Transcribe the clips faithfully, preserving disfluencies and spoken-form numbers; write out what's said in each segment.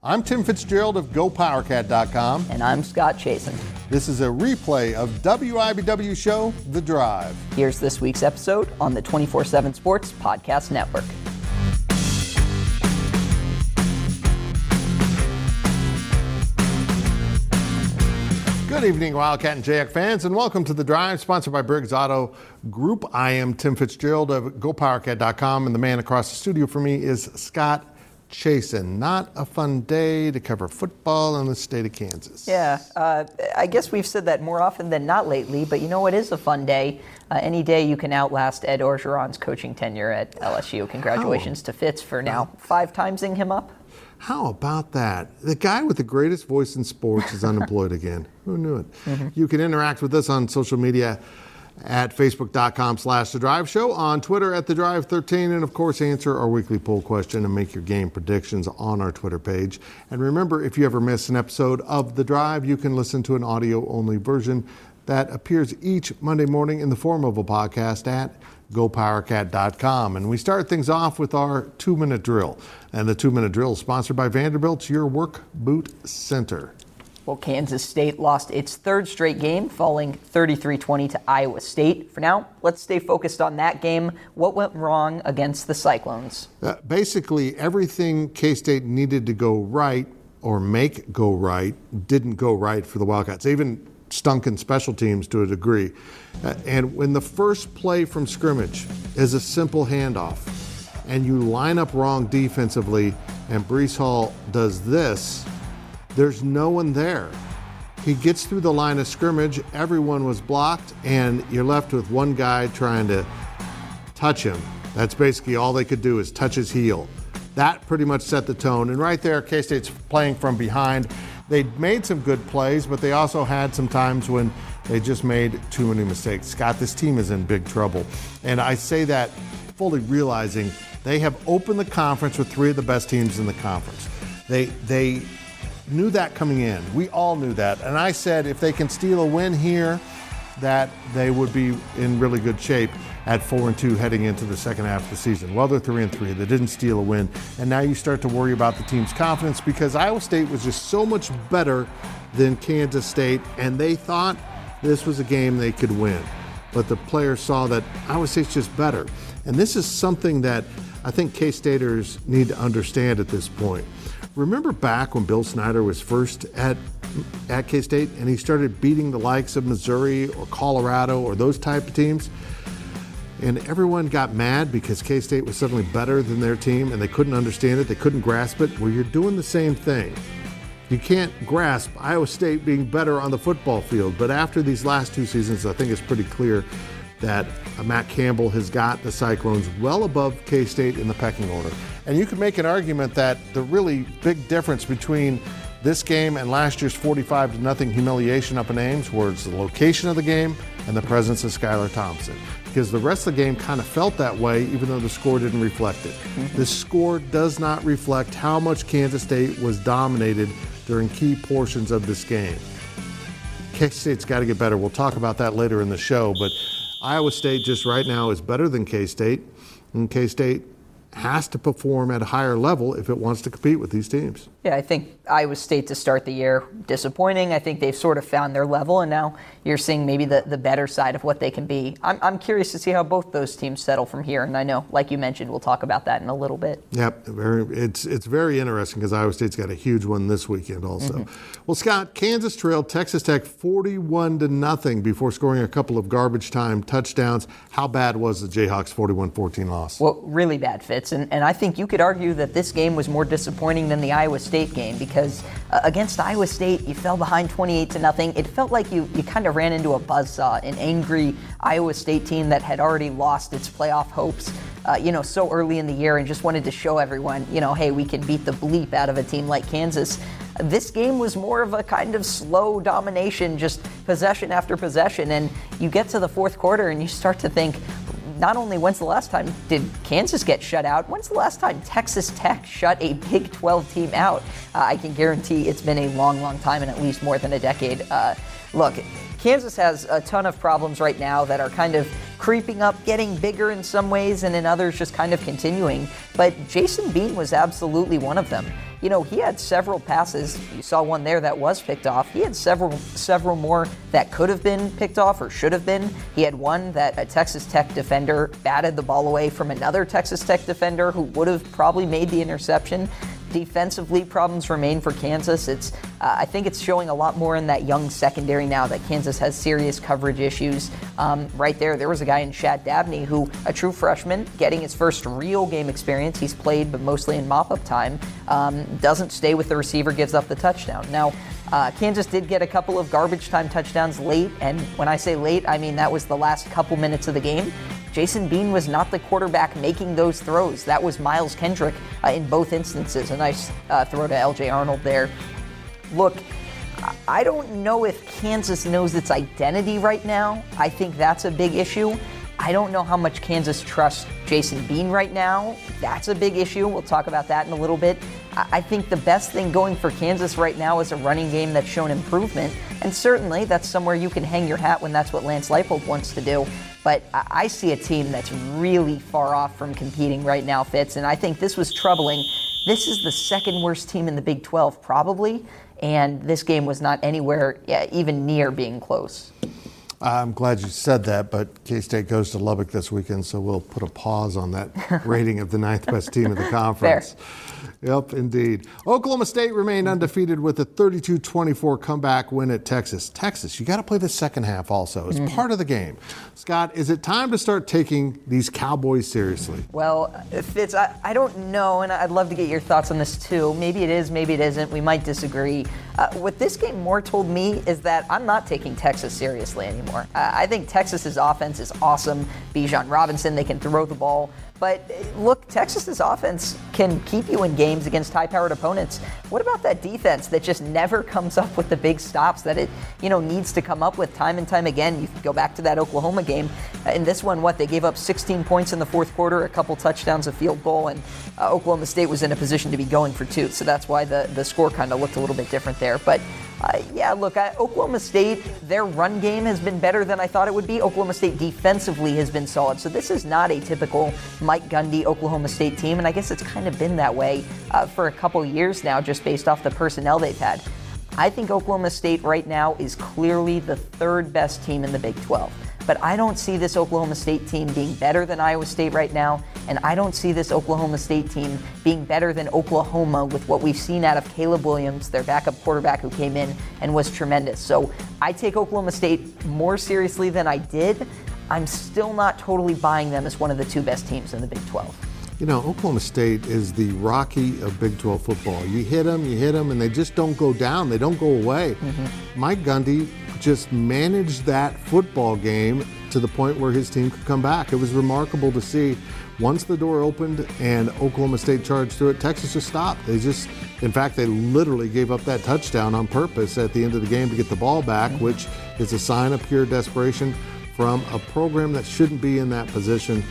I'm Tim Fitzgerald of Go Power Cat dot com. And I'm Scott Chasen. This is a replay of W I B W show, The Drive. Here's this week's episode on the twenty-four seven Sports Podcast Network. Good evening, Wildcat and J A C fans, and welcome to The Drive, sponsored by Briggs Auto Group. I am Tim Fitzgerald of Go Power Cat dot com, and the man across the studio from me is Scott Chasen. Not a fun day to cover football in the state of Kansas. Yeah, uh, I guess we've said that more often than not lately, but you know what is a fun day? Uh, any day you can outlast Ed Orgeron's coaching tenure at L S U. Congratulations How? to Fitz for now five timesing him up. How about that? The guy with the greatest voice in sports is unemployed again. Who knew it? Mm-hmm. You can interact with us on social media at Facebook dot com slash The Drive Show, on Twitter at The Drive thirteen, and of course answer our weekly poll question and make your game predictions on our Twitter page. And remember, if you ever miss an episode of The Drive, you can listen to an audio-only version that appears each Monday morning in the form of a podcast at Go Power Cat dot com. And we start things off with our two-minute drill. And the two-minute drill is sponsored by Vanderbilt's Your Work Boot Center. Well, Kansas State lost its third straight game, falling thirty-three twenty to Iowa State. For now, let's stay focused on that game. What went wrong against the Cyclones? Uh, basically, everything K-State needed to go right or make go right didn't go right for the Wildcats. They even stunk in special teams to a degree. Uh, and when the first play from scrimmage is a simple handoff and you line up wrong defensively and Breece Hall does this, there's no one there. He gets through the line of scrimmage, everyone was blocked, and you're left with one guy trying to touch him. That's basically all they could do, is touch his heel. That pretty much set the tone. And right there, K-State's playing from behind. They made some good plays, but they also had some times when they just made too many mistakes. Scott, this team is in big trouble. And I say that fully realizing they have opened the conference with three of the best teams in the conference. They, they, knew that coming in. We all knew that. And I said if they can steal a win here, that they would be in really good shape at four and two heading into the second half of the season. Well, they're three and three. They didn't steal a win. And now you start to worry about the team's confidence, because Iowa State was just so much better than Kansas State, and they thought this was a game they could win. But the players saw that Iowa State's just better. And this is something that I think K-Staters need to understand at this point. Remember back when Bill Snyder was first at, at K-State and he started beating the likes of Missouri or Colorado or those type of teams? And everyone got mad because K-State was suddenly better than their team and they couldn't understand it, they couldn't grasp it. Well, you're doing the same thing. You can't grasp Iowa State being better on the football field, but after these last two seasons, I think it's pretty clear that Matt Campbell has got the Cyclones well above K-State in the pecking order. And you can make an argument that the really big difference between this game and last year's forty-five to nothing humiliation up in Ames was the location of the game and the presence of Skylar Thompson, because the rest of the game kind of felt that way even though the score didn't reflect it. Mm-hmm. The score does not reflect how much Kansas State was dominated during key portions of this game. K-State's got to get better. We'll talk about that later in the show, but Iowa State just right now is better than K-State, and K-State has to perform at a higher level if it wants to compete with these teams. Yeah, I think Iowa State to start the year, disappointing. I think they've sort of found their level, and now you're seeing maybe the, the better side of what they can be. I'm, I'm curious to see how both those teams settle from here, and I know, like you mentioned, we'll talk about that in a little bit. Yep, very, it's, it's very interesting because Iowa State's got a huge one this weekend also. Mm-hmm. Well, Scott, Kansas trailed Texas Tech forty-one to nothing before scoring a couple of garbage time touchdowns. How bad was the Jayhawks' forty-one fourteen loss? Well, really bad, Fitz. And, and I think you could argue that this game was more disappointing than the Iowa State game, because uh, against Iowa State, you fell behind twenty-eight to nothing. It felt like you, you kind of ran into a buzzsaw, an angry Iowa State team that had already lost its playoff hopes. uh, you know, so early in the year, and just wanted to show everyone, you know, hey, we could beat the bleep out of a team like Kansas. This game was more of a kind of slow domination, just possession after possession, and you get to the fourth quarter and you start to think, not only when's the last time did Kansas get shut out, when's the last time Texas Tech shut a Big twelve team out? Uh, I can guarantee it's been a long, long time, and at least more than a decade. Uh, look, Kansas has a ton of problems right now that are kind of creeping up, getting bigger in some ways, and in others just kind of continuing. But Jason Bean was absolutely one of them. You know, he had several passes. You saw one there that was picked off. He had several several more that could have been picked off or should have been. He had one that a Texas Tech defender batted the ball away from another Texas Tech defender who would have probably made the interception. Defensively, problems remain for Kansas. It's, uh, I think it's showing a lot more in that young secondary now that Kansas has serious coverage issues. Um, right there, there was a guy in Shad Dabney who, a true freshman, getting his first real game experience. He's played, but mostly in mop-up time. Um, doesn't stay with the receiver, gives up the touchdown. Now, uh, Kansas did get a couple of garbage time touchdowns late, and when I say late, I mean that was the last couple minutes of the game. Jason Bean was not the quarterback making those throws. That was Myles Kendrick uh, in both instances. A nice uh, throw to L J Arnold there. Look, I don't know if Kansas knows its identity right now. I think that's a big issue. I don't know how much Kansas trusts Jason Bean right now. That's a big issue. We'll talk about that in a little bit. I think the best thing going for Kansas right now is a running game that's shown improvement. And certainly that's somewhere you can hang your hat when that's what Lance Leipold wants to do. But I see a team that's really far off from competing right now, Fitz, and I think this was troubling. This is the second worst team in the Big twelve, probably, and this game was not anywhere yeah, even near being close. I'm glad you said that, but K-State goes to Lubbock this weekend, so we'll put a pause on that rating of the ninth best team of the conference. Fair. Yep, indeed. Oklahoma State remained undefeated with a thirty-two twenty-four comeback win at Texas. Texas, you got to play the second half also. It's mm-hmm. part of the game. Scott, is it time to start taking these Cowboys seriously? Well, Fitz, I, I don't know, and I'd love to get your thoughts on this too. Maybe it is, maybe it isn't. We might disagree. Uh, what this game more told me is that I'm not taking Texas seriously anymore. Uh, I think Texas's offense is awesome. Bijan Robinson, they can throw the ball. But look, Texas's offense can keep you in games against high-powered opponents. What about that defense that just never comes up with the big stops that it, you know, needs to come up with time and time again? You can go back to that Oklahoma game. In this one, what, they gave up sixteen points in the fourth quarter, a couple touchdowns, a field goal, and uh, Oklahoma State was in a position to be going for two. So that's why the, the score kind of looked a little bit different there. But Uh, yeah, look, I, Oklahoma State, their run game has been better than I thought it would be. Oklahoma State defensively has been solid. So this is not a typical Mike Gundy Oklahoma State team. And I guess it's kind of been that way uh, for a couple years now, just based off the personnel they've had. I think Oklahoma State right now is clearly the third best team in the Big twelve. But I don't see this Oklahoma State team being better than Iowa State right now, and I don't see this Oklahoma State team being better than Oklahoma with what we've seen out of Caleb Williams, their backup quarterback who came in and was tremendous. So I take Oklahoma State more seriously than I did. I'm still not totally buying them as one of the two best teams in the Big twelve. You know, Oklahoma State is the Rocky of Big twelve football. You hit them, you hit them, and they just don't go down. They don't go away. Mm-hmm. Mike Gundy just managed that football game to the point where his team could come back. It was remarkable to see. Once the door opened and Oklahoma State charged through it, Texas just stopped. They just, in fact, they literally gave up that touchdown on purpose at the end of the game to get the ball back, which is a sign of pure desperation from a program that shouldn't be in that position.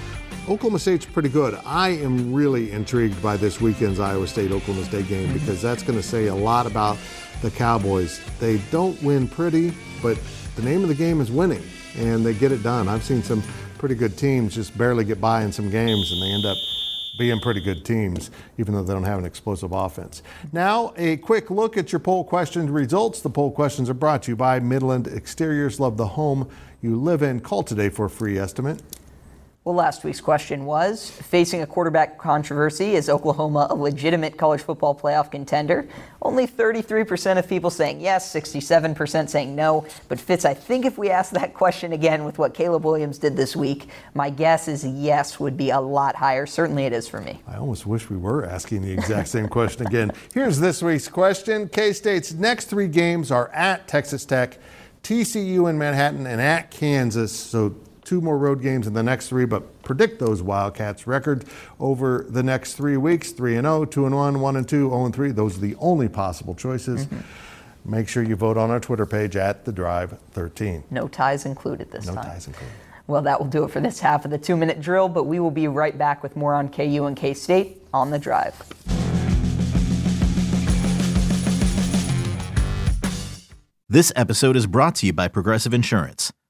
Oklahoma State's pretty good. I am really intrigued by this weekend's Iowa State-Oklahoma State game because that's going to say a lot about the Cowboys. They don't win pretty, but the name of the game is winning, and they get it done. I've seen some pretty good teams just barely get by in some games, and they end up being pretty good teams, even though they don't have an explosive offense. Now, a quick look at your poll question results. The poll questions are brought to you by Midland Exteriors. Love the home you live in. Call today for a free estimate. Well, last week's question was, facing a quarterback controversy, is Oklahoma a legitimate college football playoff contender? Only thirty-three percent of people saying yes, sixty-seven percent saying no. But Fitz, I think if we ask that question again with what Caleb Williams did this week, my guess is yes would be a lot higher. Certainly it is for me. I almost wish we were asking the exact same question again. Here's this week's question. K-State's next three games are at Texas Tech, T C U in Manhattan, and at Kansas. So two more road games in the next three, but predict those Wildcats records over the next three weeks, three and oh, two and one, one and two, oh and three. Those are the only possible choices. Mm-hmm. Make sure you vote on our Twitter page at The Drive thirteen. No ties included this no time. No ties included. Well, that will do it for this half of the two-minute drill, but we will be right back with more on K U and K-State on The Drive. This episode is brought to you by Progressive Insurance.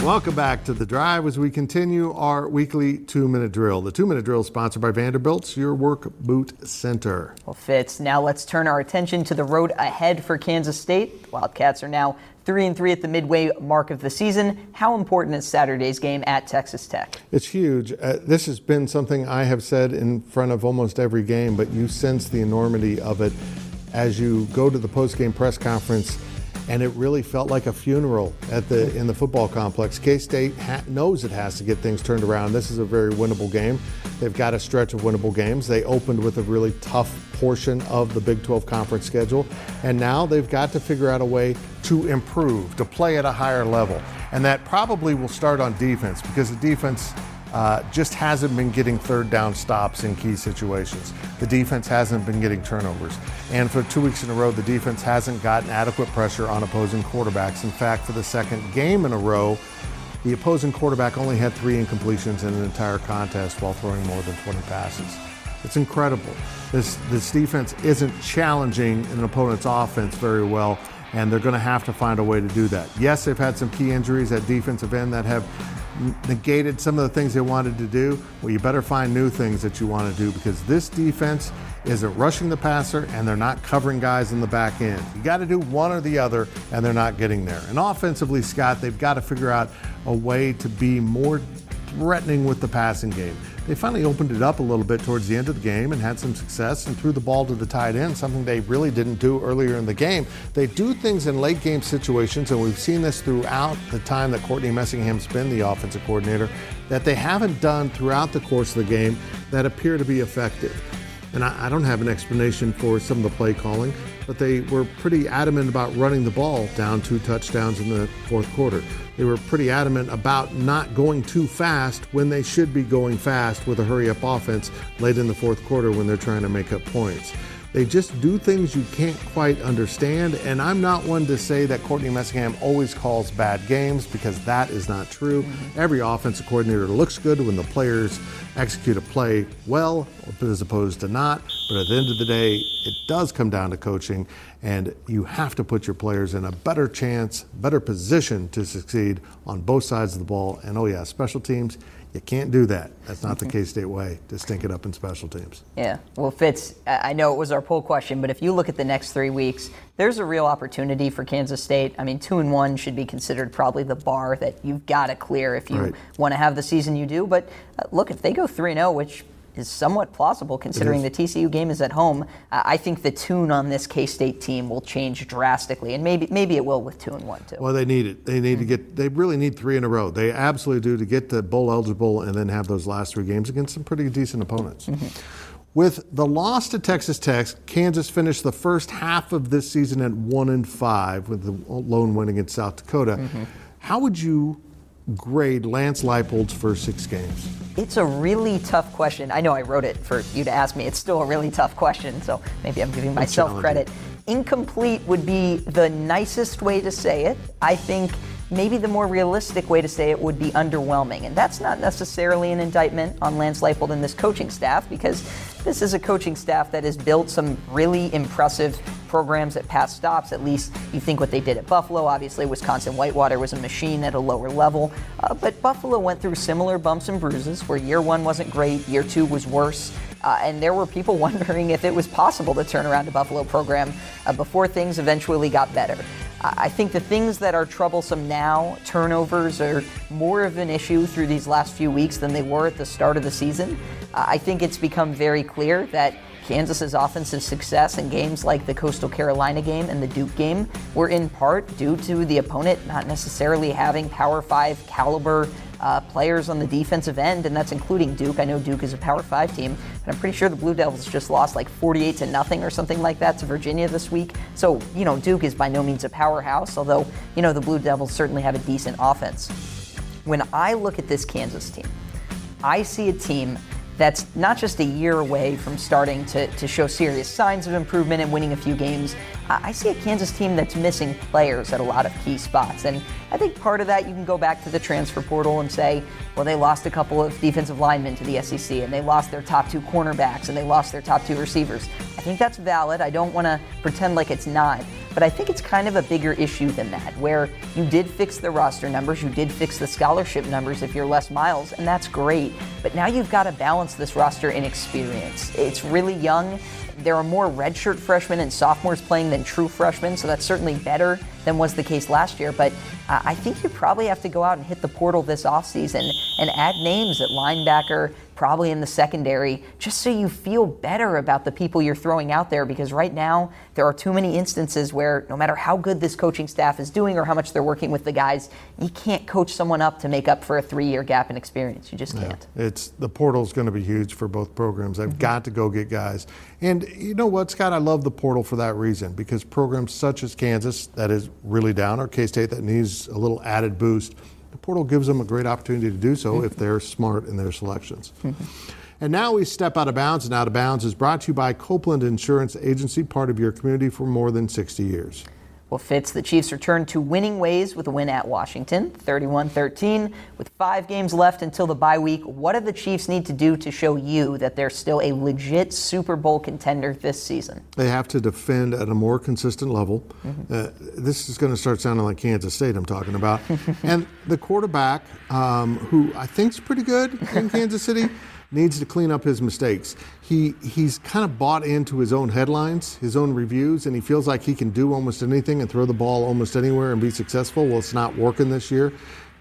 Welcome back to The Drive as we continue our weekly two-minute drill. The two-minute drill is sponsored by Vanderbilt's Your Work Boot Center. Well, Fitz, now let's turn our attention to the road ahead for Kansas State. The Wildcats are now three and three at the midway mark of the season. How important is Saturday's game at Texas Tech? It's huge. Uh, this has been something I have said in front of almost every game, but you sense the enormity of it as you go to the post-game press conference. And it really felt like a funeral at the in the football complex. K-State ha- knows it has to get things turned around. This is a very winnable game. They've got a stretch of winnable games. They opened with a really tough portion of the Big twelve conference schedule. And now they've got to figure out a way to improve, to play at a higher level. And that probably will start on defense, because the defense uh, just hasn't been getting third down stops in key situations. The defense hasn't been getting turnovers. And for two weeks in a row, the defense hasn't gotten adequate pressure on opposing quarterbacks. In fact, for the second game in a row, the opposing quarterback only had three incompletions in an entire contest while throwing more than twenty passes. It's incredible. This, this defense isn't challenging an opponent's offense very well, and they're going to have to find a way to do that. Yes, they've had some key injuries at defensive end that have negated some of the things they wanted to do. Well, you better find new things that you want to do, because this defense isn't rushing the passer and they're not covering guys in the back end. You got to do one or the other, and they're not getting there. And offensively, Scott, they've got to figure out a way to be more threatening with the passing game. They finally opened it up a little bit towards the end of the game and had some success and threw the ball to the tight end, something they really didn't do earlier in the game. They do things in late game situations, and we've seen this throughout the time that Courtney Messingham's been the offensive coordinator, that they haven't done throughout the course of the game that appear to be effective. And I, I don't have an explanation for some of the play calling, but they were pretty adamant about running the ball down two touchdowns in the fourth quarter. They were pretty adamant about not going too fast when they should be going fast with a hurry-up offense late in the fourth quarter when they're trying to make up points. They just do things you can't quite understand, and I'm not one to say that Courtney Messingham always calls bad games, because that is not true. Mm-hmm. Every offensive coordinator looks good when the players execute a play well as opposed to not. But at the end of the day, it does come down to coaching, and you have to put your players in a better chance, better position to succeed on both sides of the ball. And, oh, yeah, special teams, you can't do that. That's not the K-State way to stink it up in special teams. Yeah. Well, Fitz, I know it was our poll question, but if you look at the next three weeks, there's a real opportunity for Kansas State. I mean, two and one should be considered probably the bar that you've got to clear if you right. want to have the season you do. But, look, if they go three and oh, which – is somewhat plausible considering the T C U game is at home. Uh, I think the tune on this K-State team will change drastically, and maybe maybe it will with two and one too. Well, they need it. They need mm-hmm. to get. They really need three in a row. They absolutely do, to get the bowl eligible, and then have those last three games against some pretty decent opponents. Mm-hmm. With the loss to Texas Tech, Kansas finished the first half of this season at one and five with the lone win against South Dakota. Mm-hmm. How would you grade Lance Leipold's first six games? It's a really tough question. I know I wrote it for you to ask me. It's still a really tough question, so maybe I'm giving myself credit. Incomplete would be the nicest way to say it. I think Maybe the more realistic way to say it would be underwhelming. And that's not necessarily an indictment on Lance Leipold and this coaching staff, because this is a coaching staff that has built some really impressive programs at past stops. At least you think what they did at Buffalo. Obviously, Wisconsin Whitewater was a machine at a lower level. Uh, but Buffalo went through similar bumps and bruises where year one wasn't great, year two was worse. Uh, and there were people wondering if it was possible to turn around a Buffalo program uh, before things eventually got better. I think the things that are troublesome now, turnovers, are more of an issue through these last few weeks than they were at the start of the season. Uh, I think it's become very clear that Kansas's offensive success in games like the Coastal Carolina game and the Duke game were in part due to the opponent not necessarily having Power Five caliber uh, players on the defensive end, and that's including Duke. I know Duke is a Power Five team, but I'm pretty sure the Blue Devils just lost like forty-eight to nothing or something like that to Virginia this week. So, you know, Duke is by no means a powerhouse, although, you know, the Blue Devils certainly have a decent offense. When I look at this Kansas team, I see a team that's not just a year away from starting to, to show serious signs of improvement and winning a few games. I see a Kansas team that's missing players at a lot of key spots. And I think part of that, you can go back to the transfer portal and say, well, they lost a couple of defensive linemen to the S E C, and they lost their top two cornerbacks, and they lost their top two receivers. I think that's valid. I don't want to pretend like it's not. But I think it's kind of a bigger issue than that, where you did fix the roster numbers, you did fix the scholarship numbers if you're Les Miles, and that's great. But now you've got to balance this roster in experience. It's really young. There are more redshirt freshmen and sophomores playing than true freshmen, so that's certainly better than was the case last year. But uh, I think you probably have to go out and hit the portal this offseason and add names at linebacker, probably in the secondary, just so you feel better about the people you're throwing out there, because right now there are too many instances where no matter how good this coaching staff is doing or how much they're working with the guys, you can't coach someone up to make up for a three-year gap in experience. You just can't. Yeah, it's the portal's going to be huge for both programs. They've mm-hmm. got to go get guys. And you know what, Scott, I love the portal for that reason, because programs such as Kansas, that is really down, or K-State that needs a little added boost, the portal gives them a great opportunity to do so if they're smart in their selections. And now we step out of bounds, and Out of Bounds is brought to you by Copeland Insurance Agency, part of your community for more than sixty years. Well, Fitz, the Chiefs return to winning ways with a win at Washington, thirty-one thirteen. With five games left until the bye week, what do the Chiefs need to do to show you that they're still a legit Super Bowl contender this season? They have to defend at a more consistent level. Mm-hmm. Uh, this is going to start sounding like Kansas State I'm talking about. And the quarterback, um, who I think is pretty good in Kansas City, needs to clean up his mistakes. He he's kind of bought into his own headlines, his own reviews, and he feels like he can do almost anything and throw the ball almost anywhere and be successful. Well, it's not working this year.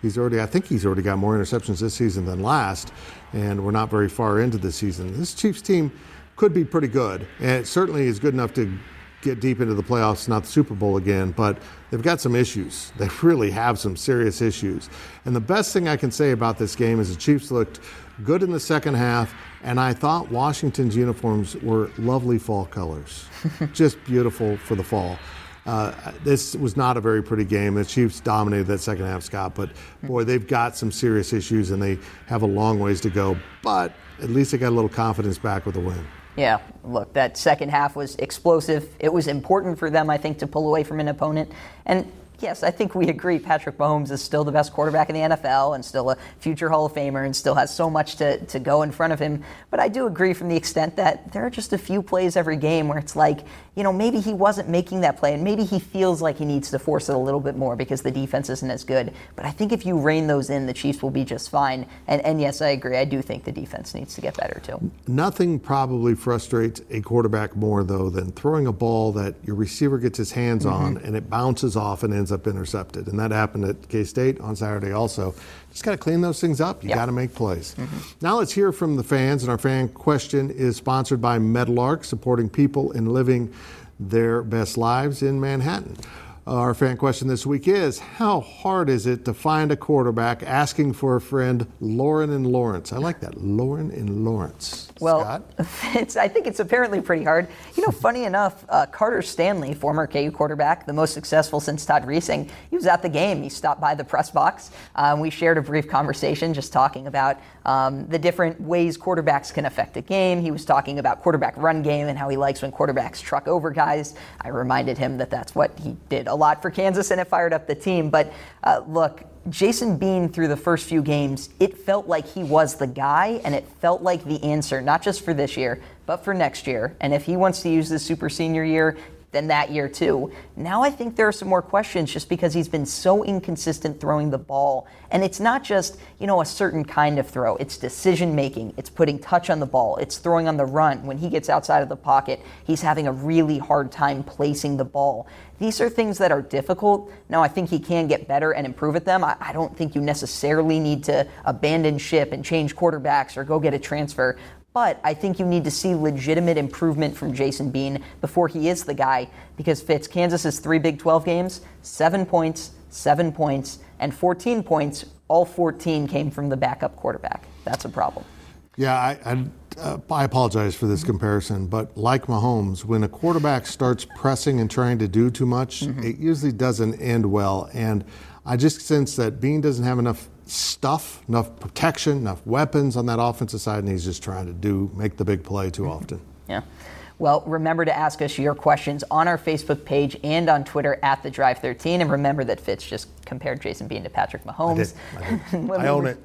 He's already, I think he's already got more interceptions this season than last, and we're not very far into the season. This Chiefs team could be pretty good, and it certainly is good enough to get deep into the playoffs, not the Super Bowl again, but they've got some issues. They really have some serious issues. And the best thing I can say about this game is the Chiefs looked good in the second half, and I thought Washington's uniforms were lovely fall colors. Just beautiful for the fall. Uh, this was not a very pretty game. The Chiefs dominated that second half, Scott, but boy, they've got some serious issues, and they have a long ways to go. But at least they got a little confidence back with a win. Yeah, look, that second half was explosive. It was important for them, I think, to pull away from an opponent. And yes, I think we agree Patrick Mahomes is still the best quarterback in the N F L and still a future Hall of Famer and still has so much to, to go in front of him. But I do agree from the extent that there are just a few plays every game where it's like, you know, maybe he wasn't making that play and maybe he feels like he needs to force it a little bit more because the defense isn't as good. But I think if you rein those in, the Chiefs will be just fine. And, and yes, I agree. I do think the defense needs to get better too. Nothing probably frustrates a quarterback more, though, than throwing a ball that your receiver gets his hands on mm-hmm. and it bounces off and ends up intercepted. And that happened at K-State on Saturday also. Just got to clean those things up. You yep. got to make plays. Mm-hmm. Now let's hear from the fans. And our fan question is sponsored by Meadowlark, supporting people in living their best lives in Manhattan. Our fan question this week is, how hard is it to find a quarterback? Asking for a friend, Lauren and Lawrence. I like that. Lauren and Lawrence. Well, Scott? It's, I think it's apparently pretty hard. You know, funny enough, uh, Carter Stanley, former K U quarterback, the most successful since Todd Reesing, he was at the game. He stopped by the press box. Um, we shared a brief conversation just talking about um, the different ways quarterbacks can affect a game. He was talking about quarterback run game and how he likes when quarterbacks truck over guys. I reminded him that that's what he did a lot for Kansas, and it fired up the team. But uh, look, Jason Bean, through the first few games, it felt like he was the guy, and it felt like the answer, not just for this year, but for next year. And if he wants to use this super senior year, then that year too. Now I think there are some more questions just because he's been so inconsistent throwing the ball. And it's not just, you know, a certain kind of throw. It's decision-making. It's putting touch on the ball. It's throwing on the run. When he gets outside of the pocket, he's having a really hard time placing the ball. These are things that are difficult. Now, I think he can get better and improve at them. I, I don't think you necessarily need to abandon ship and change quarterbacks or go get a transfer. But I think you need to see legitimate improvement from Jason Bean before he is the guy, because Fitz, Kansas's three Big Twelve games, seven points, seven points, and fourteen points, all fourteen came from the backup quarterback. That's a problem. Yeah, I, I, uh, I apologize for this comparison, but like Mahomes, when a quarterback starts pressing and trying to do too much, mm-hmm. it usually doesn't end well. And I just sense that Bean doesn't have enough stuff, enough protection, enough weapons on that offensive side, and he's just trying to do make the big play too often. Yeah. Well, remember to ask us your questions on our Facebook page and on Twitter at The Drive thirteen, and remember that Fitz just compared Jason Bean to Patrick Mahomes. I, did. I, did. I own re- it.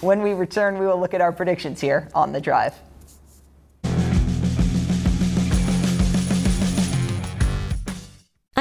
When we return, we will look at our predictions here on The Drive.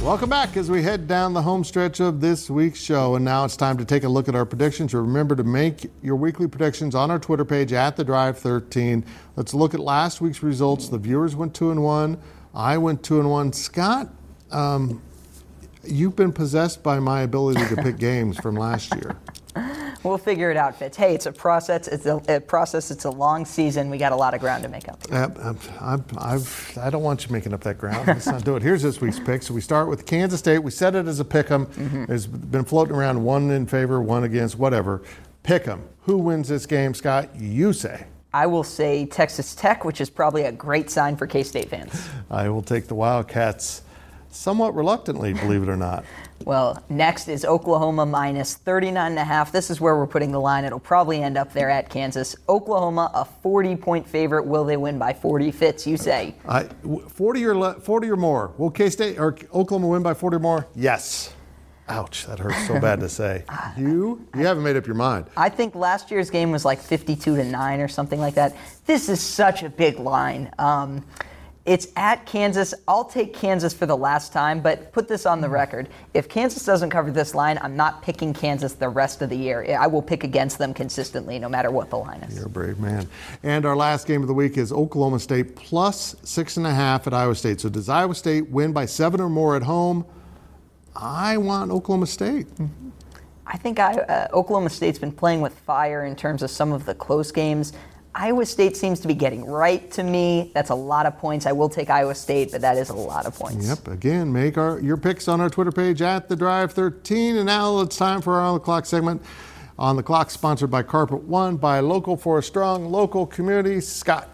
Welcome back as we head down the home stretch of this week's show. And now it's time to take a look at our predictions. Remember to make your weekly predictions on our Twitter page at The Drive thirteen. Let's look at last week's results. The viewers went two and one. I went two and one. Scott, um, you've been possessed by my ability to pick games from last year. We'll figure it out, Fitz. Hey, it's a process. It's a, a process. It's a long season. We got a lot of ground to make up. Uh, I've, I've, I don't want you making up that ground. Let's not do it. Here's this week's pick. So we start with Kansas State. We set it as a pick 'em. Mm-hmm. It's been floating around one in favor, one against, whatever. Pick 'em. Who wins this game, Scott? You say. I will say Texas Tech, which is probably a great sign for K-State fans. I will take the Wildcats. Somewhat reluctantly, believe it or not. Well, next is Oklahoma minus thirty-nine and a half. This is where we're putting the line. It'll probably end up there at Kansas. Oklahoma, a forty-point favorite. Will they win by forty? Fitz, you say? I, forty or le- forty or more. Will K-State or Oklahoma win by forty or more? Yes. Ouch, that hurts so bad to say. You? You haven't made up your mind. I think last year's game was like fifty-two to nine or something like that. This is such a big line. Um, It's at Kansas. I'll take Kansas for the last time, but put this on the record. If Kansas doesn't cover this line, I'm not picking Kansas the rest of the year. I will pick against them consistently, no matter what the line is. You're a brave man. And our last game of the week is Oklahoma State plus six and a half at Iowa State. So does Iowa State win by seven or more at home? I want Oklahoma State. Mm-hmm. I think I, uh, Oklahoma State's been playing with fire in terms of some of the close games. Iowa State seems to be getting right to me. That's a lot of points. I will take Iowa State, but that is a lot of points. Yep. Again, make our your picks on our Twitter page at The Drive thirteen. And now it's time for our On the Clock segment. On the Clock, sponsored by Carpet One, by Local for a Strong Local Community. Scott.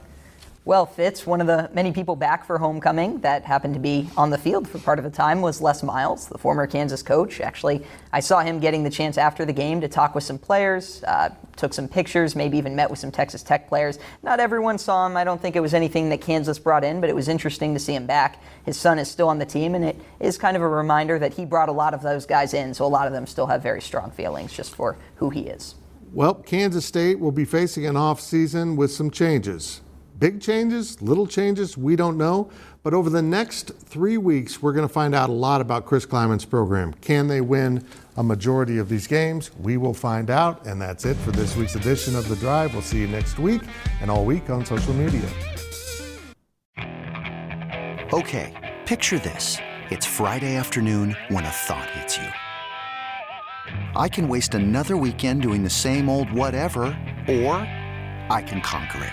Well, Fitz, one of the many people back for homecoming that happened to be on the field for part of the time was Les Miles, the former Kansas coach. Actually, I saw him getting the chance after the game to talk with some players, uh, took some pictures, maybe even met with some Texas Tech players. Not everyone saw him. I don't think it was anything that Kansas brought in, but it was interesting to see him back. His son is still on the team, and it is kind of a reminder that he brought a lot of those guys in, so a lot of them still have very strong feelings just for who he is. Well, Kansas State will be facing an off season with some changes. Big changes, little changes, we don't know. But over the next three weeks, we're going to find out a lot about Chris Kleiman's program. Can they win a majority of these games? We will find out. And that's it for this week's edition of The Drive. We'll see you next week and all week on social media. Okay, picture this. It's Friday afternoon when a thought hits you. I can waste another weekend doing the same old whatever, or I can conquer it.